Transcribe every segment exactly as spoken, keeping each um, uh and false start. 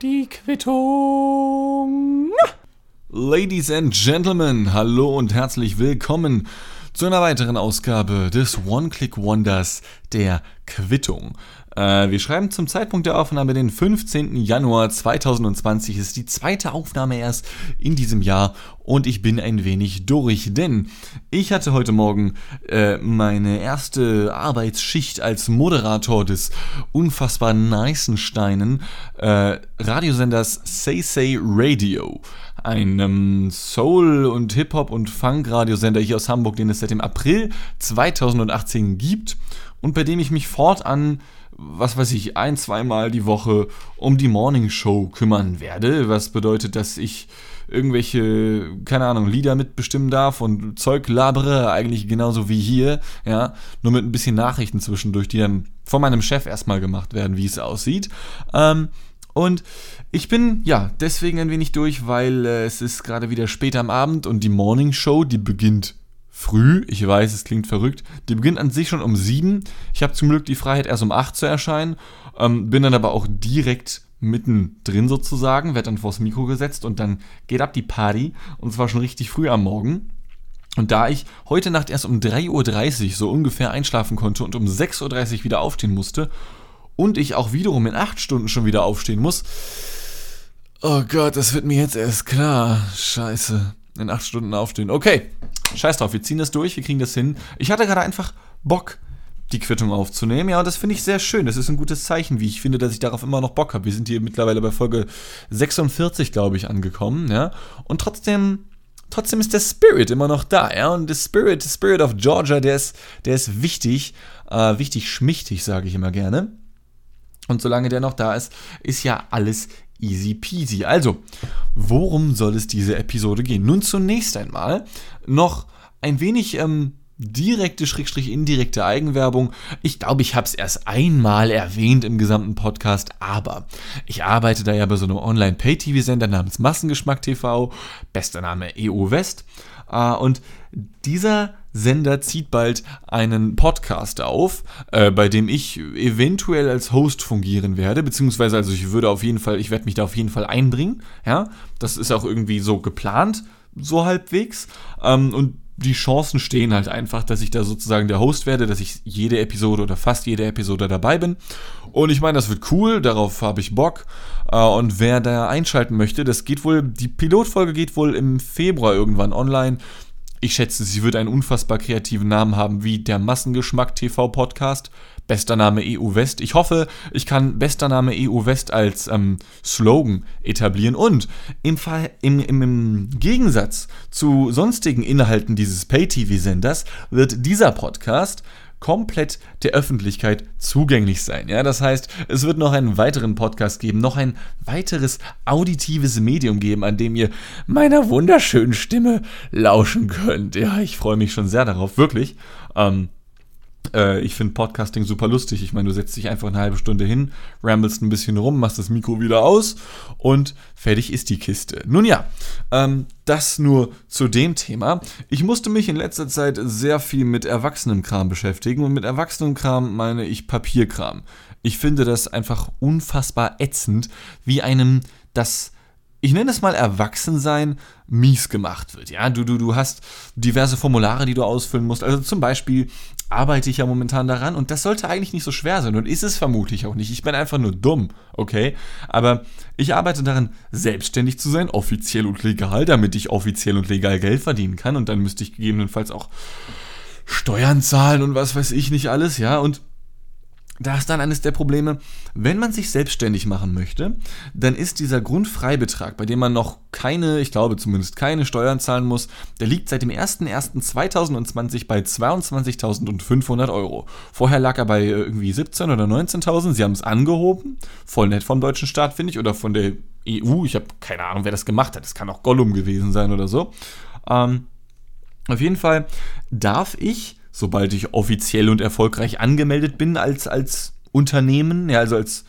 Die Quittung. Ladies and Gentlemen, hallo und herzlich willkommen zu einer weiteren Ausgabe des One-Click-Wonders der Quittung. Äh, wir schreiben zum Zeitpunkt der Aufnahme den fünfzehnten Januar zweitausendzwanzig, ist die zweite Aufnahme erst in diesem Jahr und ich bin ein wenig durch, denn ich hatte heute Morgen äh, meine erste Arbeitsschicht als Moderator des unfassbar nicensteinen äh, Radiosenders Say Say Radio. Einem Soul- und Hip-Hop- und Funk-Radiosender hier aus Hamburg, den es seit dem April zweitausendachtzehn gibt und bei dem ich mich fortan, was weiß ich, ein-, zweimal die Woche um die Morning Show kümmern werde, was bedeutet, dass ich irgendwelche, keine Ahnung, Lieder mitbestimmen darf und Zeug labere, eigentlich genauso wie hier, ja, nur mit ein bisschen Nachrichten zwischendurch, die dann von meinem Chef erstmal gemacht werden, wie es aussieht, ähm, und ich bin, ja, deswegen ein wenig durch, weil äh, es ist gerade wieder spät am Abend und die Morning Show, die beginnt früh. Ich weiß, es klingt verrückt. Die beginnt an sich schon um sieben. Ich habe zum Glück die Freiheit, erst um acht zu erscheinen. Ähm, bin dann aber auch direkt mittendrin sozusagen, werde dann vors Mikro gesetzt und dann geht ab die Party. Und zwar schon richtig früh am Morgen. Und da ich heute Nacht erst um drei Uhr dreißig so ungefähr einschlafen konnte und um sechs Uhr dreißig wieder aufstehen musste, und ich auch wiederum in acht Stunden schon wieder aufstehen muss. Oh Gott, das wird mir jetzt erst klar. Scheiße. In acht Stunden aufstehen. Okay, scheiß drauf, wir ziehen das durch, wir kriegen das hin. Ich hatte gerade einfach Bock, die Quittung aufzunehmen. Ja, und das finde ich sehr schön. Das ist ein gutes Zeichen, wie ich finde, dass ich darauf immer noch Bock habe. Wir sind hier mittlerweile bei Folge sechsundvierzig, glaube ich, angekommen. Ja, und trotzdem... Trotzdem ist der Spirit immer noch da, ja, und der Spirit, der Spirit of Georgia, der ist, der ist wichtig, äh, wichtig schmichtig, sage ich immer gerne. Und solange der noch da ist, ist ja alles easy peasy. Also, worum soll es diese Episode gehen? Nun zunächst einmal noch ein wenig ähm, direkte, schrägstrich indirekte Eigenwerbung. Ich glaube, ich habe es erst einmal erwähnt im gesamten Podcast, aber ich arbeite da ja bei so einem Online-Pay-T V-Sender namens Massengeschmack-T V, bester Name E O West, und dieser Sender zieht bald einen Podcast auf, bei dem ich eventuell als Host fungieren werde, beziehungsweise also ich würde auf jeden Fall, ich werde mich da auf jeden Fall einbringen, ja, das ist auch irgendwie so geplant, so halbwegs, und die Chancen stehen halt einfach, dass ich da sozusagen der Host werde, dass ich jede Episode oder fast jede Episode dabei bin. Und ich meine, das wird cool, darauf habe ich Bock. Und wer da einschalten möchte, das geht wohl, die Pilotfolge geht wohl im Februar irgendwann online. Ich schätze, sie wird einen unfassbar kreativen Namen haben wie der Massengeschmack-T V-Podcast. Bester Name E U West. Ich hoffe, ich kann bester Name E U West als ähm, Slogan etablieren. Und im, Fall, im, im, im Gegensatz zu sonstigen Inhalten dieses Pay-T V-Senders wird dieser Podcast komplett der Öffentlichkeit zugänglich sein. Ja, das heißt, es wird noch einen weiteren Podcast geben, noch ein weiteres auditives Medium geben, an dem ihr meiner wunderschönen Stimme lauschen könnt. Ja, ich freue mich schon sehr darauf, wirklich. Ähm, Ich finde Podcasting super lustig. Ich meine, du setzt dich einfach eine halbe Stunde hin, ramblest ein bisschen rum, machst das Mikro wieder aus und fertig ist die Kiste. Nun ja, ähm, das nur zu dem Thema. Ich musste mich in letzter Zeit sehr viel mit Erwachsenenkram beschäftigen und mit Erwachsenenkram meine ich Papierkram. Ich finde das einfach unfassbar ätzend, wie einem das... Ich nenne es mal Erwachsensein, mies gemacht wird. Ja, du, du, du hast diverse Formulare, die du ausfüllen musst. Also zum Beispiel arbeite ich ja momentan daran und das sollte eigentlich nicht so schwer sein und ist es vermutlich auch nicht. Ich bin einfach nur dumm, okay? Aber ich arbeite daran, selbstständig zu sein, offiziell und legal, damit ich offiziell und legal Geld verdienen kann und dann müsste ich gegebenenfalls auch Steuern zahlen und was weiß ich nicht alles, ja, und da ist dann eines der Probleme, wenn man sich selbstständig machen möchte, dann ist dieser Grundfreibetrag, bei dem man noch keine, ich glaube zumindest keine Steuern zahlen muss, der liegt seit dem ersten ersten zweitausendzwanzig bei zweiundzwanzigtausendfünfhundert Euro. Vorher lag er bei irgendwie siebzehntausend oder neunzehntausend, sie haben es angehoben, voll nett vom deutschen Staat, finde ich, oder von der E U, ich habe keine Ahnung, wer das gemacht hat, das kann auch Gollum gewesen sein oder so. Ähm, auf jeden Fall darf ich, sobald ich offiziell und erfolgreich angemeldet bin als, als Unternehmen, ja, also als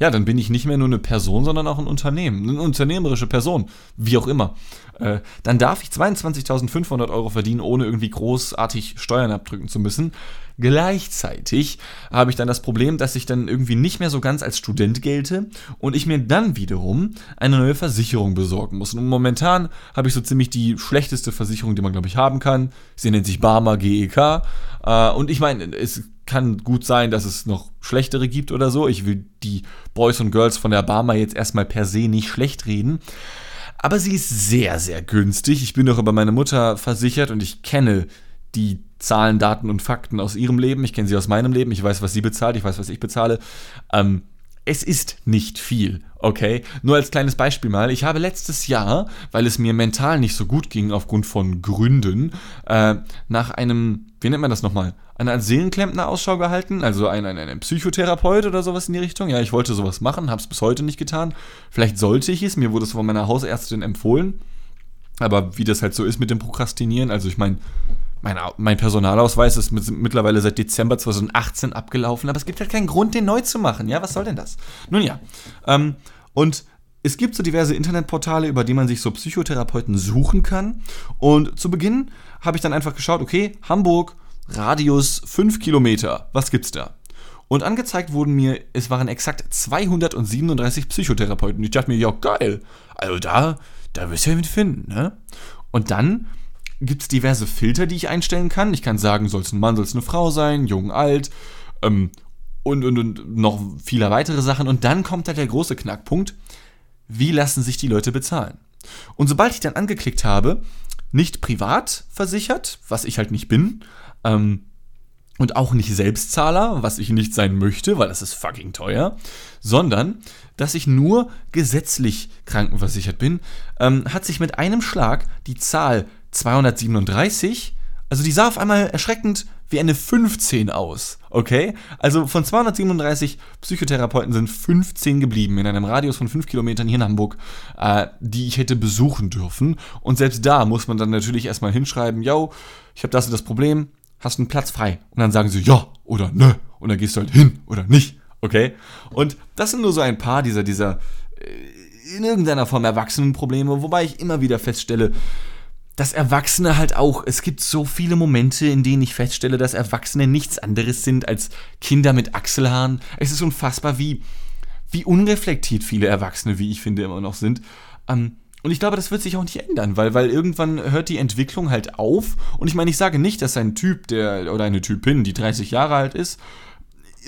ja, dann bin ich nicht mehr nur eine Person, sondern auch ein Unternehmen, eine unternehmerische Person, wie auch immer. Äh, dann darf ich zweiundzwanzigtausendfünfhundert Euro verdienen, ohne irgendwie großartig Steuern abdrücken zu müssen. Gleichzeitig habe ich dann das Problem, dass ich dann irgendwie nicht mehr so ganz als Student gelte und ich mir dann wiederum eine neue Versicherung besorgen muss. Und momentan habe ich so ziemlich die schlechteste Versicherung, die man, glaube ich, haben kann. Sie nennt sich Barmer G E K. Äh, und ich meine, es kann gut sein, dass es noch schlechtere gibt oder so. Ich will die Boys und Girls von der Barmer jetzt erstmal per se nicht schlecht reden. Aber sie ist sehr, sehr günstig. Ich bin doch über meine Mutter versichert und ich kenne die Zahlen, Daten und Fakten aus ihrem Leben. Ich kenne sie aus meinem Leben. Ich weiß, was sie bezahlt. Ich weiß, was ich bezahle. Ähm, es ist nicht viel, okay? Nur als kleines Beispiel mal. Ich habe letztes Jahr, weil es mir mental nicht so gut ging, aufgrund von Gründen, äh, nach einem, wie nennt man das nochmal? Einen Seelenklempner Ausschau gehalten, also ein, ein, ein Psychotherapeut oder sowas in die Richtung. Ja, ich wollte sowas machen, habe es bis heute nicht getan. Vielleicht sollte ich es, mir wurde es von meiner Hausärztin empfohlen. Aber wie das halt so ist mit dem Prokrastinieren, also ich meine, mein, mein Personalausweis ist mit, mittlerweile seit Dezember zweitausendachtzehn abgelaufen, aber es gibt halt keinen Grund, den neu zu machen. Ja, was soll denn das? Nun ja, ähm, und es gibt so diverse Internetportale, über die man sich so Psychotherapeuten suchen kann. Und zu Beginn habe ich dann einfach geschaut, okay, Hamburg, Radius fünf Kilometer, was gibt's da? Und angezeigt wurden mir, es waren exakt zweihundertsiebenunddreißig Psychotherapeuten. Ich dachte mir, ja geil, also da, da wirst du ja mit finden, ne? Und dann gibt's diverse Filter, die ich einstellen kann. Ich kann sagen, soll's ein Mann, soll's eine Frau sein, jung, alt, ähm, und, und, und noch viele weitere Sachen. Und dann kommt halt der große Knackpunkt, wie lassen sich die Leute bezahlen? Und sobald ich dann angeklickt habe, nicht privat versichert, was ich halt nicht bin, Ähm, und auch nicht Selbstzahler, was ich nicht sein möchte, weil das ist fucking teuer, sondern dass ich nur gesetzlich krankenversichert bin, ähm, hat sich mit einem Schlag die Zahl zweihundertsiebenunddreißig, also die sah auf einmal erschreckend wie eine fünfzehn aus, okay? Also von zweihundertsiebenunddreißig Psychotherapeuten sind fünfzehn geblieben in einem Radius von fünf Kilometern hier in Hamburg, äh, die ich hätte besuchen dürfen. Und selbst da muss man dann natürlich erstmal hinschreiben, yo, ich habe das und das Problem, hast du einen Platz frei? Und dann sagen sie, ja oder nö. Und dann gehst du halt hin oder nicht. Okay? Und das sind nur so ein paar dieser, dieser in irgendeiner Form erwachsenen Probleme, wobei ich immer wieder feststelle, dass Erwachsene halt auch, es gibt so viele Momente, in denen ich feststelle, dass Erwachsene nichts anderes sind als Kinder mit Achselhaaren. Es ist unfassbar, wie, wie unreflektiert viele Erwachsene, wie ich finde, immer noch sind. Ähm, Und ich glaube, das wird sich auch nicht ändern, weil, weil irgendwann hört die Entwicklung halt auf. Und ich meine, ich sage nicht, dass ein Typ der oder eine Typin, die dreißig Jahre alt ist,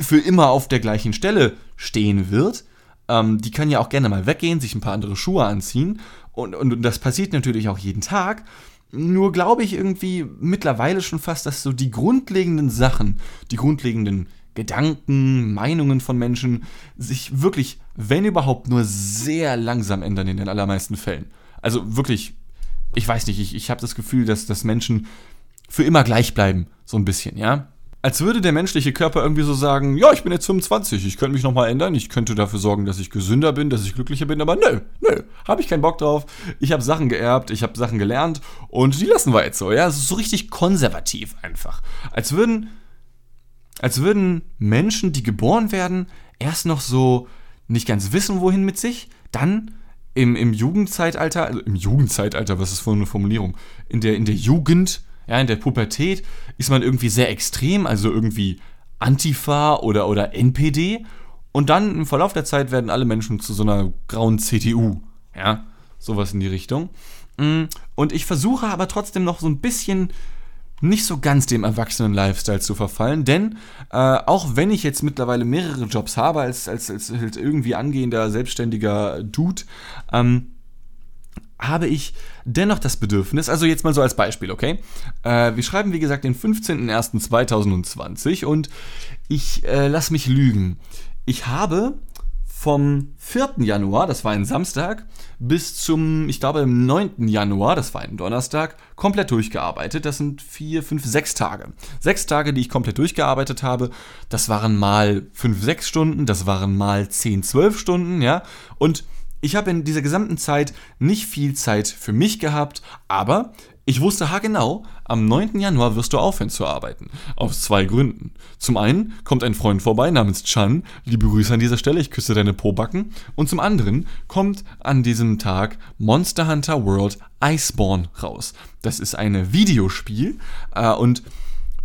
für immer auf der gleichen Stelle stehen wird. Ähm, die kann ja auch gerne mal weggehen, sich ein paar andere Schuhe anziehen. Und, und, und das passiert natürlich auch jeden Tag. Nur glaube ich irgendwie mittlerweile schon fast, dass so die grundlegenden Sachen, die grundlegenden Gedanken, Meinungen von Menschen sich wirklich, wenn überhaupt, nur sehr langsam ändern in den allermeisten Fällen. Also wirklich, ich weiß nicht, ich, ich habe das Gefühl, dass, dass Menschen für immer gleich bleiben, so ein bisschen, ja. Als würde der menschliche Körper irgendwie so sagen, ja, ich bin jetzt fünfundzwanzig, ich könnte mich nochmal ändern, ich könnte dafür sorgen, dass ich gesünder bin, dass ich glücklicher bin, aber nö, nö, habe ich keinen Bock drauf, ich habe Sachen geerbt, ich habe Sachen gelernt und die lassen wir jetzt so, ja. Es ist so richtig konservativ einfach. Als würden... Als würden Menschen, die geboren werden, erst noch so nicht ganz wissen, wohin mit sich, dann im, im Jugendzeitalter, also im Jugendzeitalter, was ist für eine Formulierung, in der, in der Jugend, ja, in der Pubertät, ist man irgendwie sehr extrem, also irgendwie Antifa oder, oder N P D, und dann im Verlauf der Zeit werden alle Menschen zu so einer grauen C D U, ja, sowas in die Richtung. Und ich versuche aber trotzdem noch so ein bisschen nicht so ganz dem Erwachsenen-Lifestyle zu verfallen, denn äh, auch wenn ich jetzt mittlerweile mehrere Jobs habe, als, als, als halt irgendwie angehender, selbstständiger Dude, ähm, habe ich dennoch das Bedürfnis, also jetzt mal so als Beispiel, okay? Äh, wir schreiben, wie gesagt, den fünfzehnten ersten zweitausendzwanzig und ich äh, lass mich lügen. Ich habe vom vierten Januar, das war ein Samstag, bis zum, ich glaube, neunten Januar, das war ein Donnerstag, komplett durchgearbeitet. Das sind vier, fünf, sechs Tage. Sechs Tage, die ich komplett durchgearbeitet habe. Das waren mal fünf, sechs Stunden, das waren mal zehn, zwölf Stunden, ja. Und ich habe in dieser gesamten Zeit nicht viel Zeit für mich gehabt, aber Ich wusste haargenau, am neunten Januar wirst du aufhören zu arbeiten. Aus zwei Gründen. Zum einen kommt ein Freund vorbei namens Chan, liebe Grüße an dieser Stelle, ich küsse deine Pobacken. Und zum anderen kommt an diesem Tag Monster Hunter World Iceborne raus. Das ist ein Videospiel äh, und...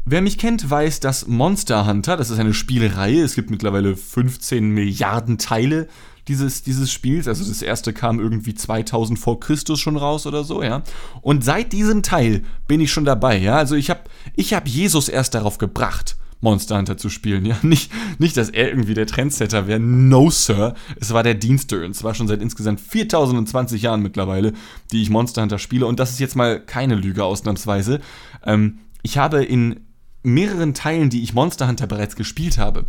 Wer mich kennt, weiß, dass Monster Hunter, das ist eine Spielreihe, es gibt mittlerweile fünfzehn Milliarden Teile dieses, dieses Spiels, also das erste kam irgendwie zweitausend vor Christus schon raus oder so, ja. Und seit diesem Teil bin ich schon dabei, ja, also ich habe ich hab Jesus erst darauf gebracht, Monster Hunter zu spielen, ja, nicht, nicht, dass er irgendwie der Trendsetter wäre, no sir, es war der Dienste, und zwar schon seit insgesamt viertausendzwanzig Jahren mittlerweile, die ich Monster Hunter spiele, und das ist jetzt mal keine Lüge ausnahmsweise, ähm, ich habe in mehreren Teilen, die ich Monster Hunter bereits gespielt habe,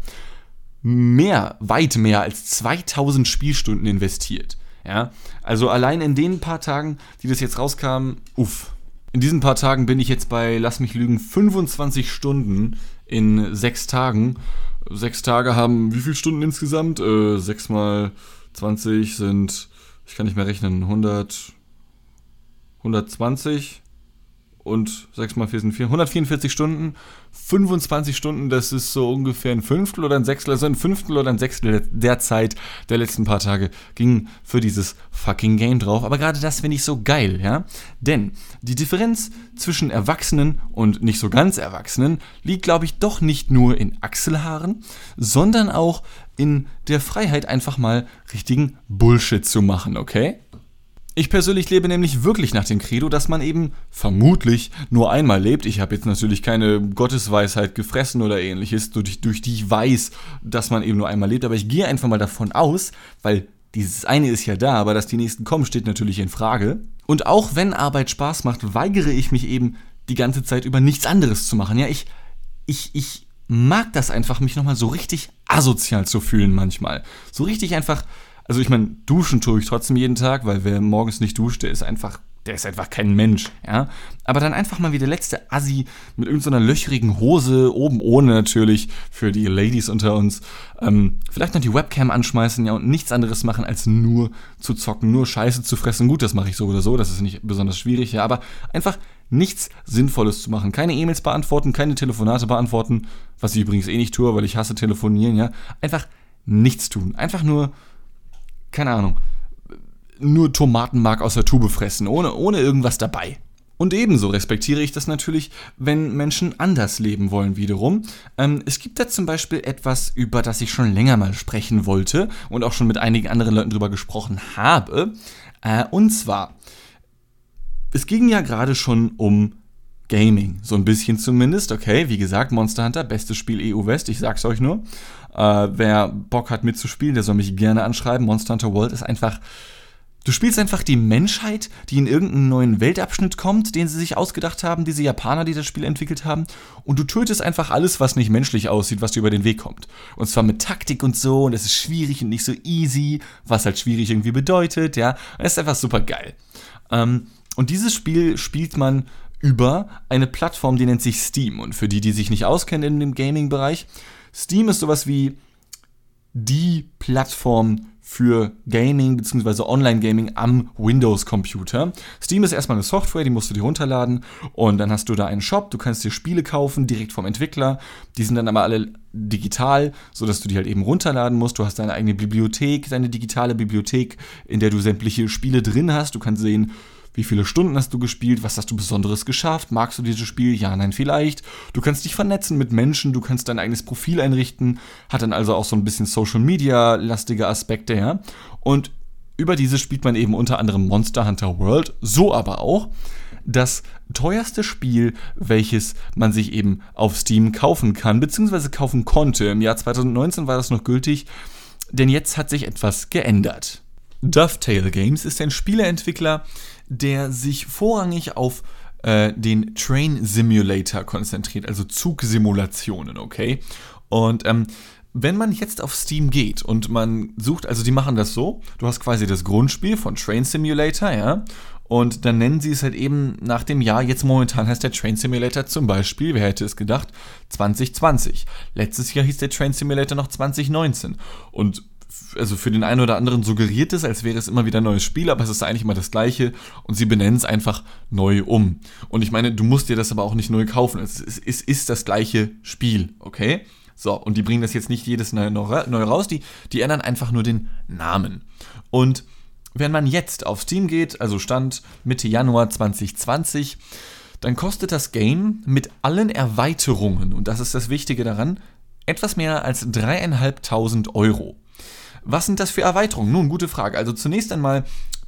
mehr, weit mehr als zweitausend Spielstunden investiert. Ja? Also allein in den paar Tagen, die das jetzt rauskam, uff. In diesen paar Tagen bin ich jetzt bei, lass mich lügen, fünfundzwanzig Stunden in sechs Tagen. Sechs Tage haben wie viele Stunden insgesamt? Äh, sechs mal zwanzig sind, ich kann nicht mehr rechnen, hundert, hundertzwanzig... Und sechs mal vier sind vier, hundertvierundvierzig Stunden, fünfundzwanzig Stunden, das ist so ungefähr ein Fünftel oder ein Sechstel, also ein Fünftel oder ein Sechstel der Zeit der letzten paar Tage ging für dieses fucking Game drauf. Aber gerade das finde ich so geil, ja? Denn die Differenz zwischen Erwachsenen und nicht so ganz Erwachsenen liegt, glaube ich, doch nicht nur in Achselhaaren, sondern auch in der Freiheit, einfach mal richtigen Bullshit zu machen, okay? Ich persönlich lebe nämlich wirklich nach dem Credo, dass man eben vermutlich nur einmal lebt. Ich habe jetzt natürlich keine Gottesweisheit gefressen oder ähnliches, durch, durch die ich weiß, dass man eben nur einmal lebt. Aber ich gehe einfach mal davon aus, weil dieses eine ist ja da, aber dass die nächsten kommen, steht natürlich in Frage. Und auch wenn Arbeit Spaß macht, weigere ich mich eben die ganze Zeit über nichts anderes zu machen. Ja, ich, ich, ich mag das einfach, mich nochmal so richtig asozial zu fühlen manchmal. So richtig einfach... Also ich meine, duschen tue ich trotzdem jeden Tag, weil wer morgens nicht duscht, der ist einfach, der ist einfach kein Mensch, ja. Aber dann einfach mal wie der letzte Assi mit irgendeiner löchrigen Hose, oben ohne natürlich, für die Ladies unter uns, ähm, vielleicht noch die Webcam anschmeißen, ja, und nichts anderes machen, als nur zu zocken, nur Scheiße zu fressen. Gut, das mache ich so oder so, das ist nicht besonders schwierig, ja, aber einfach nichts Sinnvolles zu machen. Keine E-Mails beantworten, keine Telefonate beantworten, was ich übrigens eh nicht tue, weil ich hasse telefonieren, ja. Einfach nichts tun, einfach nur... keine Ahnung, nur Tomatenmark aus der Tube fressen, ohne, ohne irgendwas dabei. Und ebenso respektiere ich das natürlich, wenn Menschen anders leben wollen wiederum. Ähm, es gibt da zum Beispiel etwas, über das ich schon länger mal sprechen wollte und auch schon mit einigen anderen Leuten drüber gesprochen habe. Äh, und zwar, es ging ja gerade schon um Gaming, so ein bisschen zumindest. Okay, wie gesagt, Monster Hunter, bestes Spiel E U West, ich sag's euch nur. Uh, wer Bock hat mitzuspielen, der soll mich gerne anschreiben. Monster Hunter World ist einfach... Du spielst einfach die Menschheit, die in irgendeinen neuen Weltabschnitt kommt, den sie sich ausgedacht haben, diese Japaner, die das Spiel entwickelt haben. Und du tötest einfach alles, was nicht menschlich aussieht, was dir über den Weg kommt. Und zwar mit Taktik und so, und das ist schwierig und nicht so easy, was halt schwierig irgendwie bedeutet, ja. Das ist einfach super geil. Um, und dieses Spiel spielt man über eine Plattform, die nennt sich Steam. Und für die, die sich nicht auskennen in dem Gaming-Bereich... Steam ist sowas wie die Plattform für Gaming bzw. Online-Gaming am Windows-Computer. Steam ist erstmal eine Software, die musst du dir runterladen, und dann hast du da einen Shop, du kannst dir Spiele kaufen, direkt vom Entwickler. Die sind dann aber alle digital, sodass du die halt eben runterladen musst. Du hast deine eigene Bibliothek, deine digitale Bibliothek, in der du sämtliche Spiele drin hast. Du kannst sehen, wie viele Stunden hast du gespielt? Was hast du Besonderes geschafft? Magst du dieses Spiel? Ja, nein, vielleicht. Du kannst dich vernetzen mit Menschen, du kannst dein eigenes Profil einrichten, hat dann also auch so ein bisschen Social-Media-lastige Aspekte, ja. Und über dieses spielt man eben unter anderem Monster Hunter World, so aber auch das teuerste Spiel, welches man sich eben auf Steam kaufen kann, beziehungsweise kaufen konnte. Im Jahr zweitausendneunzehn war das noch gültig, denn jetzt hat sich etwas geändert. Dovetail Games ist ein Spieleentwickler, der sich vorrangig auf äh, den Train Simulator konzentriert, also Zugsimulationen, okay? Und ähm, wenn man jetzt auf Steam geht und man sucht, also die machen das so, du hast quasi das Grundspiel von Train Simulator, ja? Und dann nennen sie es halt eben nach dem Jahr, jetzt momentan heißt der Train Simulator zum Beispiel, wer hätte es gedacht, zwanzig zwanzig. Letztes Jahr hieß der Train Simulator noch zwanzig neunzehn. Und also für den einen oder anderen suggeriert es, als wäre es immer wieder ein neues Spiel, aber es ist eigentlich immer das Gleiche und sie benennen es einfach neu um. Und ich meine, du musst dir das aber auch nicht neu kaufen. Es ist, es ist das gleiche Spiel, okay? So, und die bringen das jetzt nicht jedes neu, neu raus, die, die ändern einfach nur den Namen. Und wenn man jetzt auf Steam geht, also Stand Mitte Januar zwanzig zwanzig, dann kostet das Game mit allen Erweiterungen, und das ist das Wichtige daran, etwas mehr als dreitausendfünfhundert Euro. Was sind das für Erweiterungen? Nun, gute Frage. Also zunächst einmal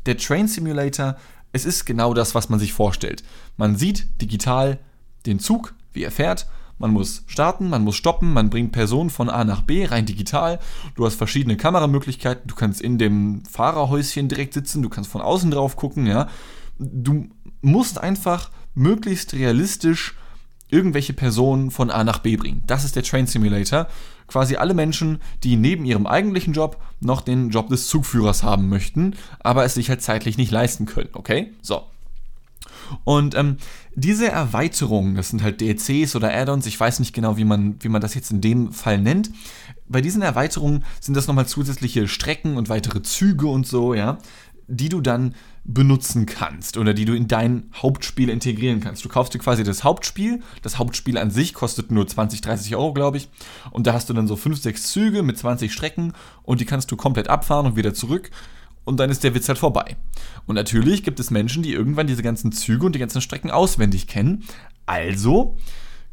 der Train Simulator, es ist genau das, was man sich vorstellt. Man sieht digital den Zug, wie er fährt. Man muss starten, man muss stoppen, man bringt Personen von A nach B, rein digital. Du hast verschiedene Kameramöglichkeiten, du kannst in dem Fahrerhäuschen direkt sitzen, du kannst von außen drauf gucken, ja. Du musst einfach möglichst realistisch irgendwelche Personen von A nach B bringen. Das ist der Train Simulator. Quasi alle Menschen, die neben ihrem eigentlichen Job noch den Job des Zugführers haben möchten, aber es sich halt zeitlich nicht leisten können, okay? So. Und ähm, diese Erweiterungen, das sind halt D L Cs oder Add-ons, ich weiß nicht genau, wie man, wie man das jetzt in dem Fall nennt. Bei diesen Erweiterungen sind das nochmal zusätzliche Strecken und weitere Züge und so, ja, die du dann benutzen kannst oder die du in dein Hauptspiel integrieren kannst. Du kaufst dir quasi das Hauptspiel. Das Hauptspiel an sich kostet nur zwanzig, dreißig Euro, glaube ich. Und da hast du dann so fünf, sechs Züge mit zwanzig Strecken und die kannst du komplett abfahren und wieder zurück. Und dann ist der Witz halt vorbei. Und natürlich gibt es Menschen, die irgendwann diese ganzen Züge und die ganzen Strecken auswendig kennen. Also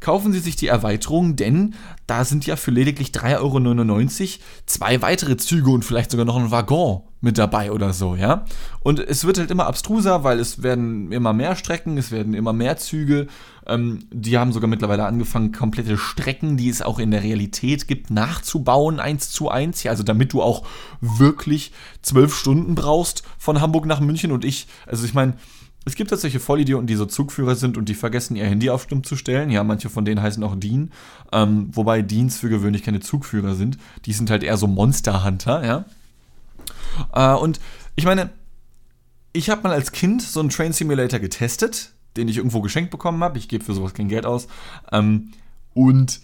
kaufen Sie sich die Erweiterung, denn da sind ja für lediglich drei Euro neunundneunzig zwei weitere Züge und vielleicht sogar noch ein Waggon mit dabei oder so, ja. Und es wird halt immer abstruser, weil es werden immer mehr Strecken, es werden immer mehr Züge. Ähm, die haben sogar mittlerweile angefangen, komplette Strecken, die es auch in der Realität gibt, nachzubauen, eins zu eins. Ja, also damit du auch wirklich zwölf Stunden brauchst von Hamburg nach München und ich, also ich meine... Es gibt halt solche Vollidioten, die so Zugführer sind und die vergessen, ihr Handy auf Stumm zu stellen. Ja, manche von denen heißen auch Dean, ähm, wobei Deans für gewöhnlich keine Zugführer sind. Die sind halt eher so Monster Hunter, ja. Äh, und ich meine, ich habe mal als Kind so einen Train Simulator getestet, den ich irgendwo geschenkt bekommen habe. Ich gebe für sowas kein Geld aus. Ähm, und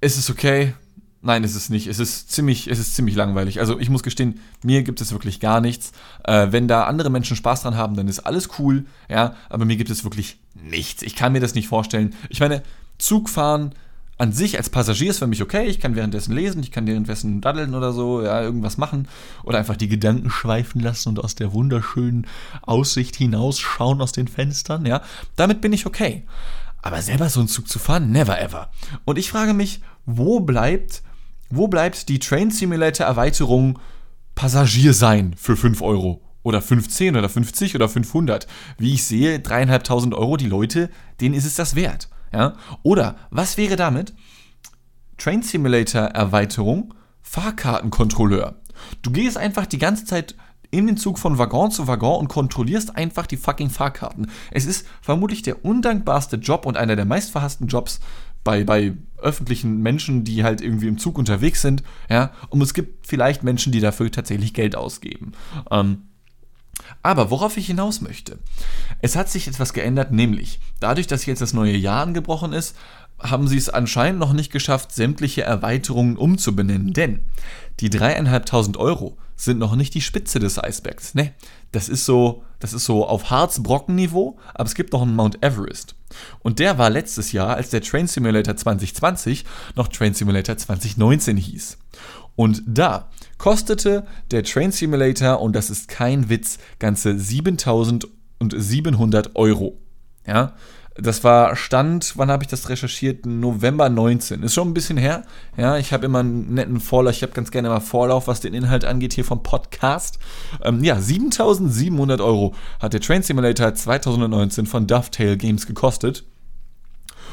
es ist okay. Nein, es ist nicht. Es ist ziemlich, es ist ziemlich langweilig. Also ich muss gestehen, mir gibt es wirklich gar nichts. Äh, wenn da andere Menschen Spaß dran haben, dann ist alles cool, ja, aber mir gibt es wirklich nichts. Ich kann mir das nicht vorstellen. Ich meine, Zugfahren an sich als Passagier ist für mich okay. Ich kann währenddessen lesen, ich kann währenddessen daddeln oder so, ja, irgendwas machen. Oder einfach die Gedanken schweifen lassen und aus der wunderschönen Aussicht hinausschauen aus den Fenstern, ja. Damit bin ich okay. Aber selber so einen Zug zu fahren, never ever. Und ich frage mich, wo bleibt... Wo bleibt die Train Simulator Erweiterung Passagier sein für fünf Euro? Oder fünfzehn oder fünfzig oder fünfhundert? Wie ich sehe, dreitausendfünfhundert Euro, die Leute, denen ist es das wert. Ja? Oder was wäre damit? Train Simulator Erweiterung Fahrkartenkontrolleur. Du gehst einfach die ganze Zeit in den Zug von Waggon zu Waggon und kontrollierst einfach die fucking Fahrkarten. Es ist vermutlich der undankbarste Job und einer der meistverhassten Jobs bei, bei öffentlichen Menschen, die halt irgendwie im Zug unterwegs sind, ja, und es gibt vielleicht Menschen, die dafür tatsächlich Geld ausgeben. Ähm, aber worauf ich hinaus möchte, es hat sich etwas geändert, nämlich dadurch, dass jetzt das neue Jahr angebrochen ist, haben sie es anscheinend noch nicht geschafft, sämtliche Erweiterungen umzubenennen, denn die dreitausendfünfhundert Euro sind noch nicht die Spitze des Eisbergs, ne? Das ist so, das ist so auf Harzbrocken-Niveau, aber es gibt noch einen Mount Everest. Und der war letztes Jahr, als der Train Simulator zwanzig zwanzig noch Train Simulator zwanzig neunzehn hieß. Und da kostete der Train Simulator, und das ist kein Witz, ganze siebentausendsiebenhundert Euro. Ja, das war Stand, wann habe ich das recherchiert? November neunzehn. Ist schon ein bisschen her. Ja, ich habe immer einen netten Vorlauf. Ich habe ganz gerne mal Vorlauf, was den Inhalt angeht hier vom Podcast. Ähm, ja, siebentausendsiebenhundert Euro hat der Train Simulator zwanzig neunzehn von Dovetail Games gekostet.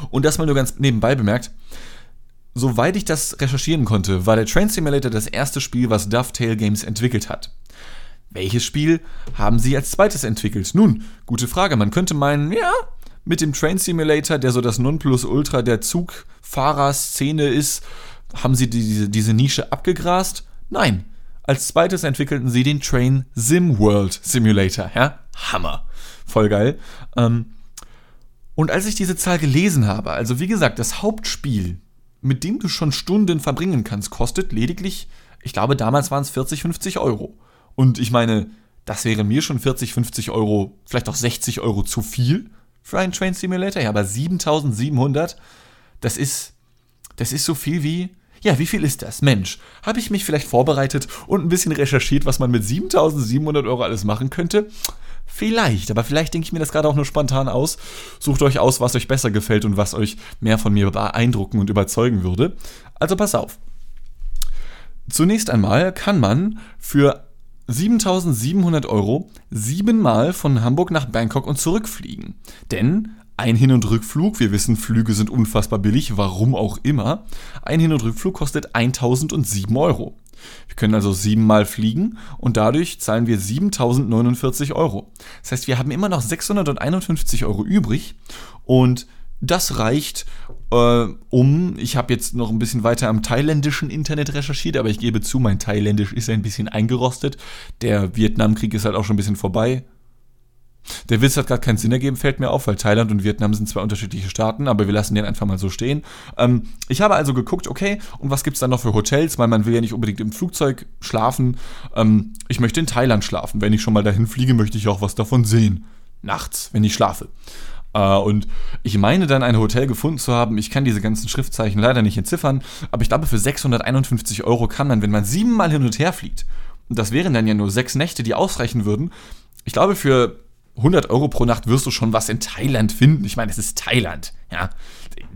Und das mal nur ganz nebenbei bemerkt. Soweit ich das recherchieren konnte, war der Train Simulator das erste Spiel, was Dovetail Games entwickelt hat. Welches Spiel haben sie als zweites entwickelt? Nun, gute Frage. Man könnte meinen, ja... Mit dem Train Simulator, der so das Nonplusultra der Zugfahrerszene ist, haben sie diese, diese Nische abgegrast? Nein. Als zweites entwickelten sie den Train Sim World Simulator. Ja? Hammer. Voll geil. Und als ich diese Zahl gelesen habe, also wie gesagt, das Hauptspiel, mit dem du schon Stunden verbringen kannst, kostet lediglich ich glaube, damals waren es vierzig, fünfzig Euro. Und ich meine, das wären mir schon vierzig, fünfzig Euro, vielleicht auch sechzig Euro zu viel für einen Train Simulator. Ja, aber siebentausendsiebenhundert, das ist, das ist so viel wie... Ja, wie viel ist das? Mensch, habe ich mich vielleicht vorbereitet und ein bisschen recherchiert, was man mit siebentausendsiebenhundert Euro alles machen könnte? Vielleicht, aber vielleicht denke ich mir das gerade auch nur spontan aus. Sucht euch aus, was euch besser gefällt und was euch mehr von mir beeindrucken und überzeugen würde. Also pass auf. Zunächst einmal kann man für siebentausendsiebenhundert Euro siebenmal von Hamburg nach Bangkok und zurück fliegen. Denn ein Hin- und Rückflug, wir wissen, Flüge sind unfassbar billig, warum auch immer, ein Hin- und Rückflug kostet eintausendsieben Euro. Wir können also siebenmal fliegen und dadurch zahlen wir siebentausendneunundvierzig Euro. Das heißt, wir haben immer noch sechshunderteinundfünfzig Euro übrig und das reicht äh, um, ich habe jetzt noch ein bisschen weiter am thailändischen Internet recherchiert, aber ich gebe zu, mein Thailändisch ist ein bisschen eingerostet, der Vietnamkrieg ist halt auch schon ein bisschen vorbei. Der Witz hat gerade keinen Sinn ergeben, fällt mir auf, weil Thailand und Vietnam sind zwei unterschiedliche Staaten, aber wir lassen den einfach mal so stehen. Ähm, ich habe also geguckt, okay, und was gibt es dann noch für Hotels, weil man will ja nicht unbedingt im Flugzeug schlafen. Ähm, ich möchte in Thailand schlafen, wenn ich schon mal dahin fliege, möchte ich auch was davon sehen, nachts, wenn ich schlafe. Äh, und ich meine dann ein Hotel gefunden zu haben, ich kann diese ganzen Schriftzeichen leider nicht entziffern, aber ich glaube für sechshunderteinundfünfzig Euro kann man, wenn man siebenmal hin und her fliegt, und das wären dann ja nur sechs Nächte, die ausreichen würden, ich glaube für hundert Euro pro Nacht wirst du schon was in Thailand finden. Ich meine, es ist Thailand. Ja,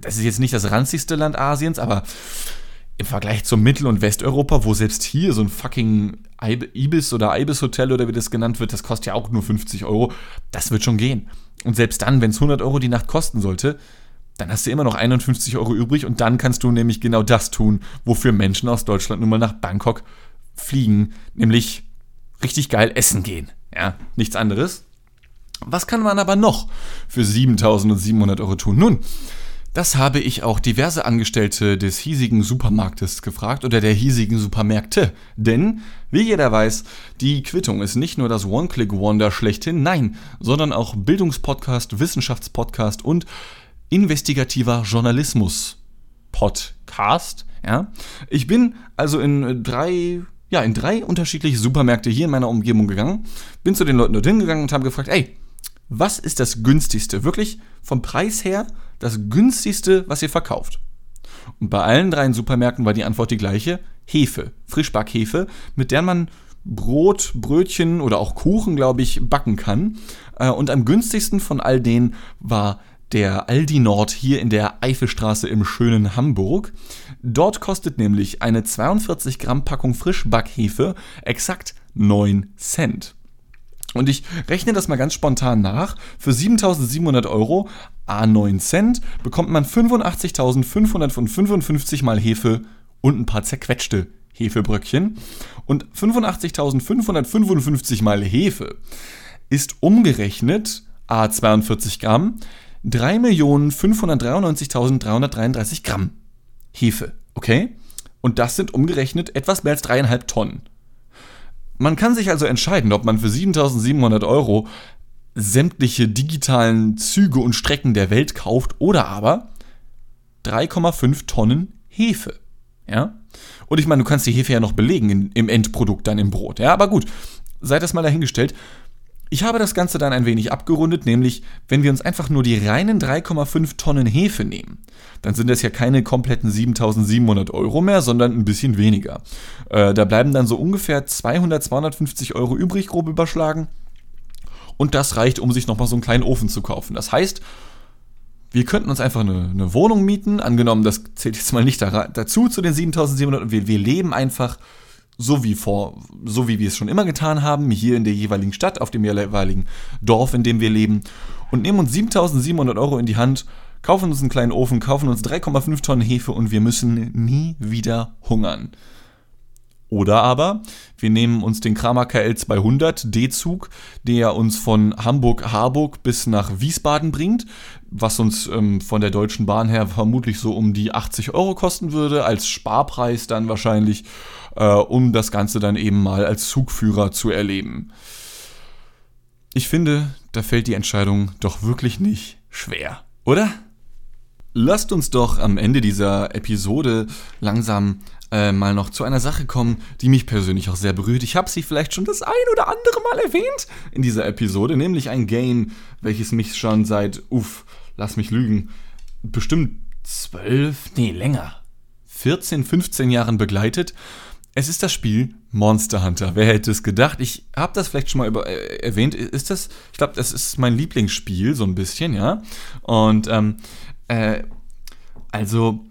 das ist jetzt nicht das ranzigste Land Asiens, aber im Vergleich zum Mittel- und Westeuropa, wo selbst hier so ein fucking Ibis oder Ibis-Hotel oder wie das genannt wird, das kostet ja auch nur fünfzig Euro, das wird schon gehen. Und selbst dann, wenn es hundert Euro die Nacht kosten sollte, dann hast du immer noch einundfünfzig Euro übrig und dann kannst du nämlich genau das tun, wofür Menschen aus Deutschland nun mal nach Bangkok fliegen, nämlich richtig geil essen gehen. Ja, nichts anderes. Was kann man aber noch für siebentausendsiebenhundert Euro tun? Nun, das habe ich auch diverse Angestellte des hiesigen Supermarktes gefragt oder der hiesigen Supermärkte. Denn, wie jeder weiß, die Quittung ist nicht nur das One-Click-Wonder schlechthin, nein, sondern auch Bildungspodcast, Wissenschaftspodcast und investigativer Journalismus-Podcast. Ja? Ich bin also in drei... Ja, in drei unterschiedliche Supermärkte hier in meiner Umgebung gegangen, bin zu den Leuten dorthin gegangen und habe gefragt, ey, was ist das günstigste, wirklich vom Preis her das günstigste, was ihr verkauft? Und bei allen drei Supermärkten war die Antwort die gleiche, Hefe, Frischbackhefe, mit der man Brot, Brötchen oder auch Kuchen, glaube ich, backen kann. Und am günstigsten von all denen war der Aldi Nord hier in der Eifelstraße im schönen Hamburg. Dort kostet nämlich eine zweiundvierzig Gramm Packung Frischbackhefe exakt neun Cent. Und ich rechne das mal ganz spontan nach. Für siebentausendsiebenhundert Euro à neun Cent bekommt man fünfundachtzigtausendfünfhundertfünfundfünfzig mal Hefe und ein paar zerquetschte Hefebröckchen. Und fünfundachtzigtausendfünfhundertfünfundfünfzig mal Hefe ist umgerechnet à zweiundvierzig Gramm drei Millionen fünfhundertdreiundneunzigtausenddreihundertdreiunddreißig Gramm Hefe, okay? Und das sind umgerechnet etwas mehr als dreieinhalb Tonnen. Man kann sich also entscheiden, ob man für siebentausendsiebenhundert Euro sämtliche digitalen Züge und Strecken der Welt kauft oder aber drei Komma fünf Tonnen Hefe, ja? Und ich meine, du kannst die Hefe ja noch belegen in, im Endprodukt dann im Brot, ja? Aber gut, sei das mal dahingestellt. Ich habe das Ganze dann ein wenig abgerundet, nämlich wenn wir uns einfach nur die reinen drei Komma fünf Tonnen Hefe nehmen, dann sind das ja keine kompletten siebentausendsiebenhundert Euro mehr, sondern ein bisschen weniger. Äh, da bleiben dann so ungefähr zweihundert, zweihundertfünfzig Euro übrig, grob überschlagen. Und das reicht, um sich nochmal so einen kleinen Ofen zu kaufen. Das heißt, wir könnten uns einfach eine, eine Wohnung mieten, angenommen, das zählt jetzt mal nicht da, dazu zu den siebentausendsiebenhundert, wir, wir leben einfach So wie vor, so wie wir es schon immer getan haben, hier in der jeweiligen Stadt, auf dem jeweiligen Dorf, in dem wir leben, und nehmen uns siebentausendsiebenhundert Euro in die Hand, kaufen uns einen kleinen Ofen, kaufen uns drei Komma fünf Tonnen Hefe und wir müssen nie wieder hungern. Oder aber, wir nehmen uns den Kramer K L zweihundert D-Zug, der uns von Hamburg-Harburg bis nach Wiesbaden bringt, was uns ähm, von der Deutschen Bahn her vermutlich so um die achtzig Euro kosten würde, als Sparpreis dann wahrscheinlich, äh, um das Ganze dann eben mal als Zugführer zu erleben. Ich finde, da fällt die Entscheidung doch wirklich nicht schwer, oder? Lasst uns doch am Ende dieser Episode langsam äh, mal noch zu einer Sache kommen, die mich persönlich auch sehr berührt. Ich habe sie vielleicht schon das ein oder andere Mal erwähnt in dieser Episode, nämlich ein Game, welches mich schon seit, uff, lass mich lügen, bestimmt zwölf, nee, länger, vierzehn, fünfzehn Jahren begleitet. Es ist das Spiel Monster Hunter. Wer hätte es gedacht? Ich habe das vielleicht schon mal über, äh, erwähnt. Ist das? Ich glaube, das ist mein Lieblingsspiel, so ein bisschen, ja. Und, ähm, äh, also,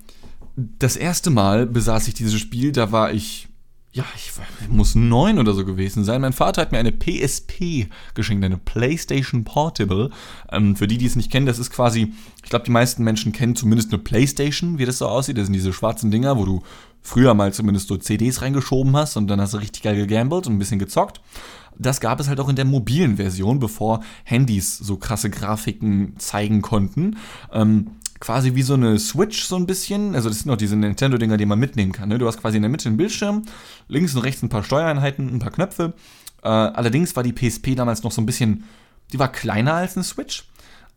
das erste Mal besaß ich dieses Spiel, da war ich, ja, ich muss neun oder so gewesen sein. Mein Vater hat mir eine P S P geschenkt, eine PlayStation Portable. Ähm, für die, die es nicht kennen, das ist quasi, ich glaube, die meisten Menschen kennen zumindest eine PlayStation, wie das so aussieht. Das sind diese schwarzen Dinger, wo du früher mal zumindest so C Ds reingeschoben hast und dann hast du richtig geil gegambelt und ein bisschen gezockt. Das gab es halt auch in der mobilen Version, bevor Handys so krasse Grafiken zeigen konnten. Ähm, quasi wie so eine Switch so ein bisschen. Also das sind auch diese Nintendo-Dinger, die man mitnehmen kann. Ne? Du hast quasi in der Mitte einen Bildschirm, links und rechts ein paar Steuereinheiten, ein paar Knöpfe. Äh, allerdings war die P S P damals noch so ein bisschen, die war kleiner als eine Switch.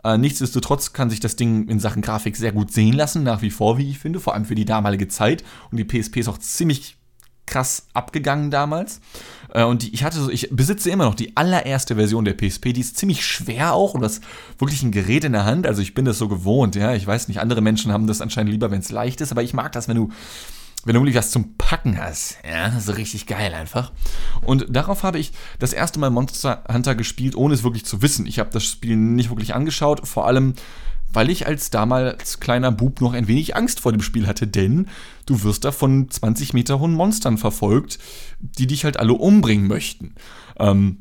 Äh, nichtsdestotrotz kann sich das Ding in Sachen Grafik sehr gut sehen lassen, nach wie vor, wie ich finde, vor allem für die damalige Zeit. Und die P S P ist auch ziemlich krass abgegangen damals. Und die, ich hatte so, ich besitze immer noch die allererste Version der P S P, die ist ziemlich schwer auch und das ist wirklich ein Gerät in der Hand, also ich bin das so gewohnt, ja, ich weiß nicht, andere Menschen haben das anscheinend lieber, wenn es leicht ist, aber ich mag das, wenn du, wenn du wirklich was zum Packen hast, ja, das ist richtig geil einfach. Und darauf habe ich das erste Mal Monster Hunter gespielt, ohne es wirklich zu wissen. Ich habe das Spiel nicht wirklich angeschaut, vor allem weil ich als damals kleiner Bub noch ein wenig Angst vor dem Spiel hatte, denn du wirst da von zwanzig Meter hohen Monstern verfolgt, die dich halt alle umbringen möchten. Ähm,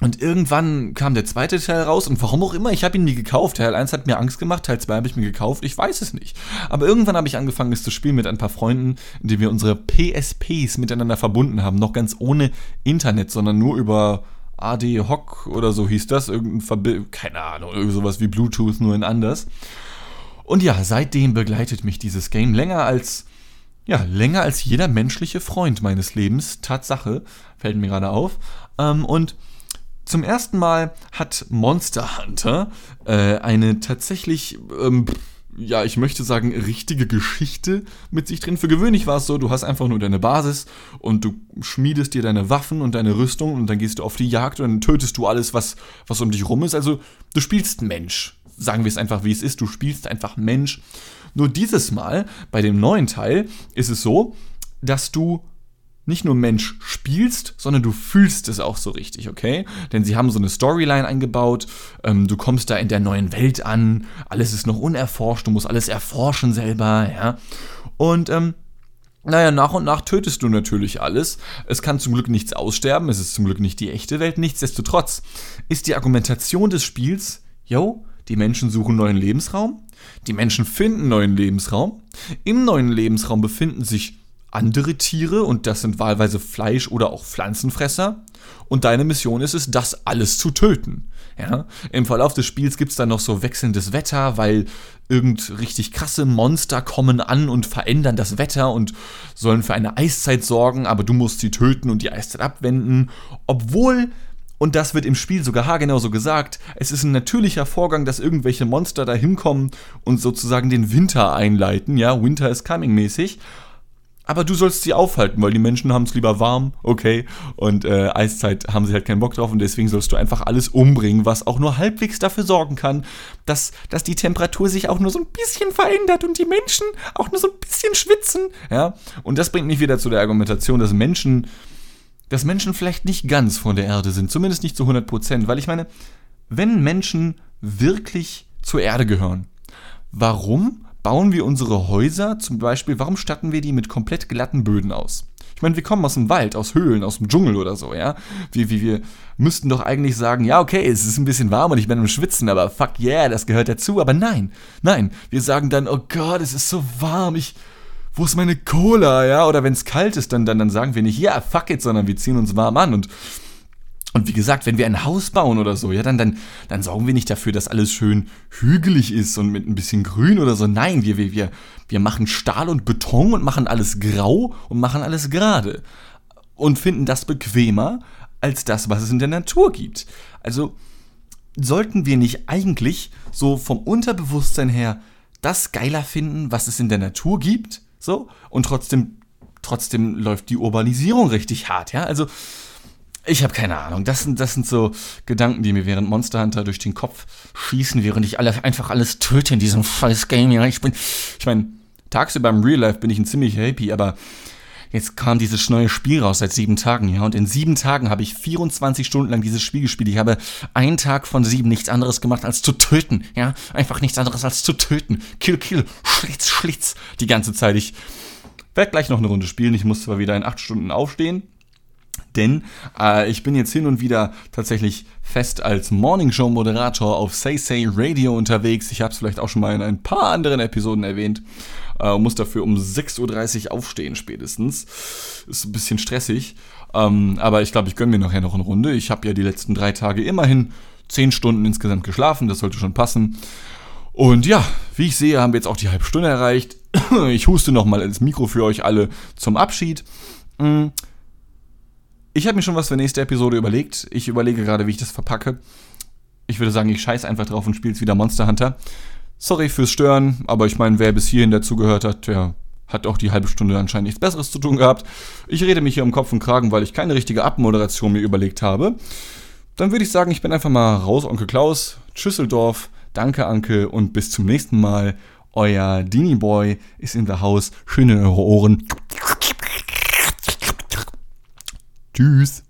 und irgendwann kam der zweite Teil raus und warum auch immer, ich habe ihn nie gekauft. Teil eins hat mir Angst gemacht, Teil zwei habe ich mir gekauft, ich weiß es nicht. Aber irgendwann habe ich angefangen, es zu spielen mit ein paar Freunden, indem wir unsere P S Ps miteinander verbunden haben, noch ganz ohne Internet, sondern nur über A D-Hoc oder so hieß das, irgendein Verbi- keine Ahnung, irgend sowas wie Bluetooth, nur in anders. Und ja, seitdem begleitet mich dieses Game länger als, ja, länger als jeder menschliche Freund meines Lebens, Tatsache, fällt mir gerade auf. Ähm, und zum ersten Mal hat Monster Hunter äh, eine tatsächlich, ähm, ja, ich möchte sagen, richtige Geschichte mit sich drin. Für gewöhnlich war es so, du hast einfach nur deine Basis und du schmiedest dir deine Waffen und deine Rüstung und dann gehst du auf die Jagd und dann tötest du alles, was, was um dich rum ist. Also du spielst Mensch. Sagen wir es einfach, wie es ist. Du spielst einfach Mensch. Nur dieses Mal, bei dem neuen Teil, ist es so, dass du nicht nur Mensch spielst, sondern du fühlst es auch so richtig, okay? Denn sie haben so eine Storyline eingebaut, ähm, du kommst da in der neuen Welt an, alles ist noch unerforscht, du musst alles erforschen selber, ja? Und, ähm, naja, nach und nach tötest du natürlich alles. Es kann zum Glück nichts aussterben, es ist zum Glück nicht die echte Welt. Nichtsdestotrotz ist die Argumentation des Spiels, yo, die Menschen suchen neuen Lebensraum, die Menschen finden neuen Lebensraum, im neuen Lebensraum befinden sich andere Tiere und das sind wahlweise Fleisch- oder auch Pflanzenfresser und deine Mission ist es, das alles zu töten. Ja? Im Verlauf des Spiels gibt es dann noch so wechselndes Wetter, weil irgend richtig krasse Monster kommen an und verändern das Wetter und sollen für eine Eiszeit sorgen, aber du musst sie töten und die Eiszeit abwenden, obwohl, und das wird im Spiel sogar haargenau so gesagt, es ist ein natürlicher Vorgang, dass irgendwelche Monster da hinkommen und sozusagen den Winter einleiten, ja, Winter is coming mäßig. Aber du sollst sie aufhalten, weil die Menschen haben es lieber warm, okay, und äh, Eiszeit haben sie halt keinen Bock drauf und deswegen sollst du einfach alles umbringen, was auch nur halbwegs dafür sorgen kann, dass, dass die Temperatur sich auch nur so ein bisschen verändert und die Menschen auch nur so ein bisschen schwitzen, ja. Und das bringt mich wieder zu der Argumentation, dass Menschen, dass Menschen vielleicht nicht ganz von der Erde sind, zumindest nicht zu hundert Prozent, weil ich meine, wenn Menschen wirklich zur Erde gehören, warum bauen wir unsere Häuser zum Beispiel, warum statten wir die mit komplett glatten Böden aus? Ich meine, wir kommen aus dem Wald, aus Höhlen, aus dem Dschungel oder so, ja? Wir, wir, wir müssten doch eigentlich sagen, ja, okay, es ist ein bisschen warm und ich bin am Schwitzen, aber fuck yeah, das gehört dazu. Aber nein, nein, wir sagen dann, oh Gott, es ist so warm, ich, wo ist meine Cola, ja? Oder wenn es kalt ist, dann, dann, dann sagen wir nicht, ja, fuck it, sondern wir ziehen uns warm an und... Und wie gesagt, wenn wir ein Haus bauen oder so, ja, dann, dann, dann sorgen wir nicht dafür, dass alles schön hügelig ist und mit ein bisschen Grün oder so. Nein, wir, wir, wir, wir machen Stahl und Beton und machen alles grau und machen alles gerade. Und finden das bequemer als das, was es in der Natur gibt. Also sollten wir nicht eigentlich so vom Unterbewusstsein her das geiler finden, was es in der Natur gibt, so, und trotzdem trotzdem läuft die Urbanisierung richtig hart, ja, also ich habe keine Ahnung, das sind, das sind so Gedanken, die mir während Monster Hunter durch den Kopf schießen, während ich alle, einfach alles töte in diesem scheiß Game, ja, ich bin, ich meine, tagsüber im Real Life bin ich ein ziemlich happy, aber jetzt kam dieses neue Spiel raus seit sieben Tagen, ja, und in sieben Tagen habe ich vierundzwanzig Stunden lang dieses Spiel gespielt. Ich habe einen Tag von sieben nichts anderes gemacht als zu töten, ja, einfach nichts anderes als zu töten. Kill, kill, schlitz, schlitz, die ganze Zeit. Ich werde gleich noch eine Runde spielen, ich muss zwar wieder in acht Stunden aufstehen, denn äh, ich bin jetzt hin und wieder tatsächlich fest als Morningshow-Moderator auf Say Say Radio unterwegs. Ich habe es vielleicht auch schon mal in ein paar anderen Episoden erwähnt. Äh, muss dafür um sechs Uhr dreißig aufstehen spätestens. Ist ein bisschen stressig. Ähm, aber ich glaube, ich gönne mir nachher noch eine Runde. Ich habe ja die letzten drei Tage immerhin zehn Stunden insgesamt geschlafen. Das sollte schon passen. Und ja, wie ich sehe, haben wir jetzt auch die halbe Stunde erreicht. Ich huste nochmal ins Mikro für euch alle zum Abschied. Mhm. Ich habe mir schon was für die nächste Episode überlegt. Ich überlege gerade, wie ich das verpacke. Ich würde sagen, ich scheiß einfach drauf und spiele jetzt wieder Monster Hunter. Sorry fürs Stören, aber ich meine, wer bis hierhin dazugehört hat, der hat auch die halbe Stunde anscheinend nichts Besseres zu tun gehabt. Ich rede mich hier um Kopf und Kragen, weil ich keine richtige Abmoderation mir überlegt habe. Dann würde ich sagen, ich bin einfach mal raus, Onkel Klaus. Tschüsseldorf, danke Anke und bis zum nächsten Mal. Euer Dini-Boy ist in der Haus. Schön in eure Ohren. Tschüss.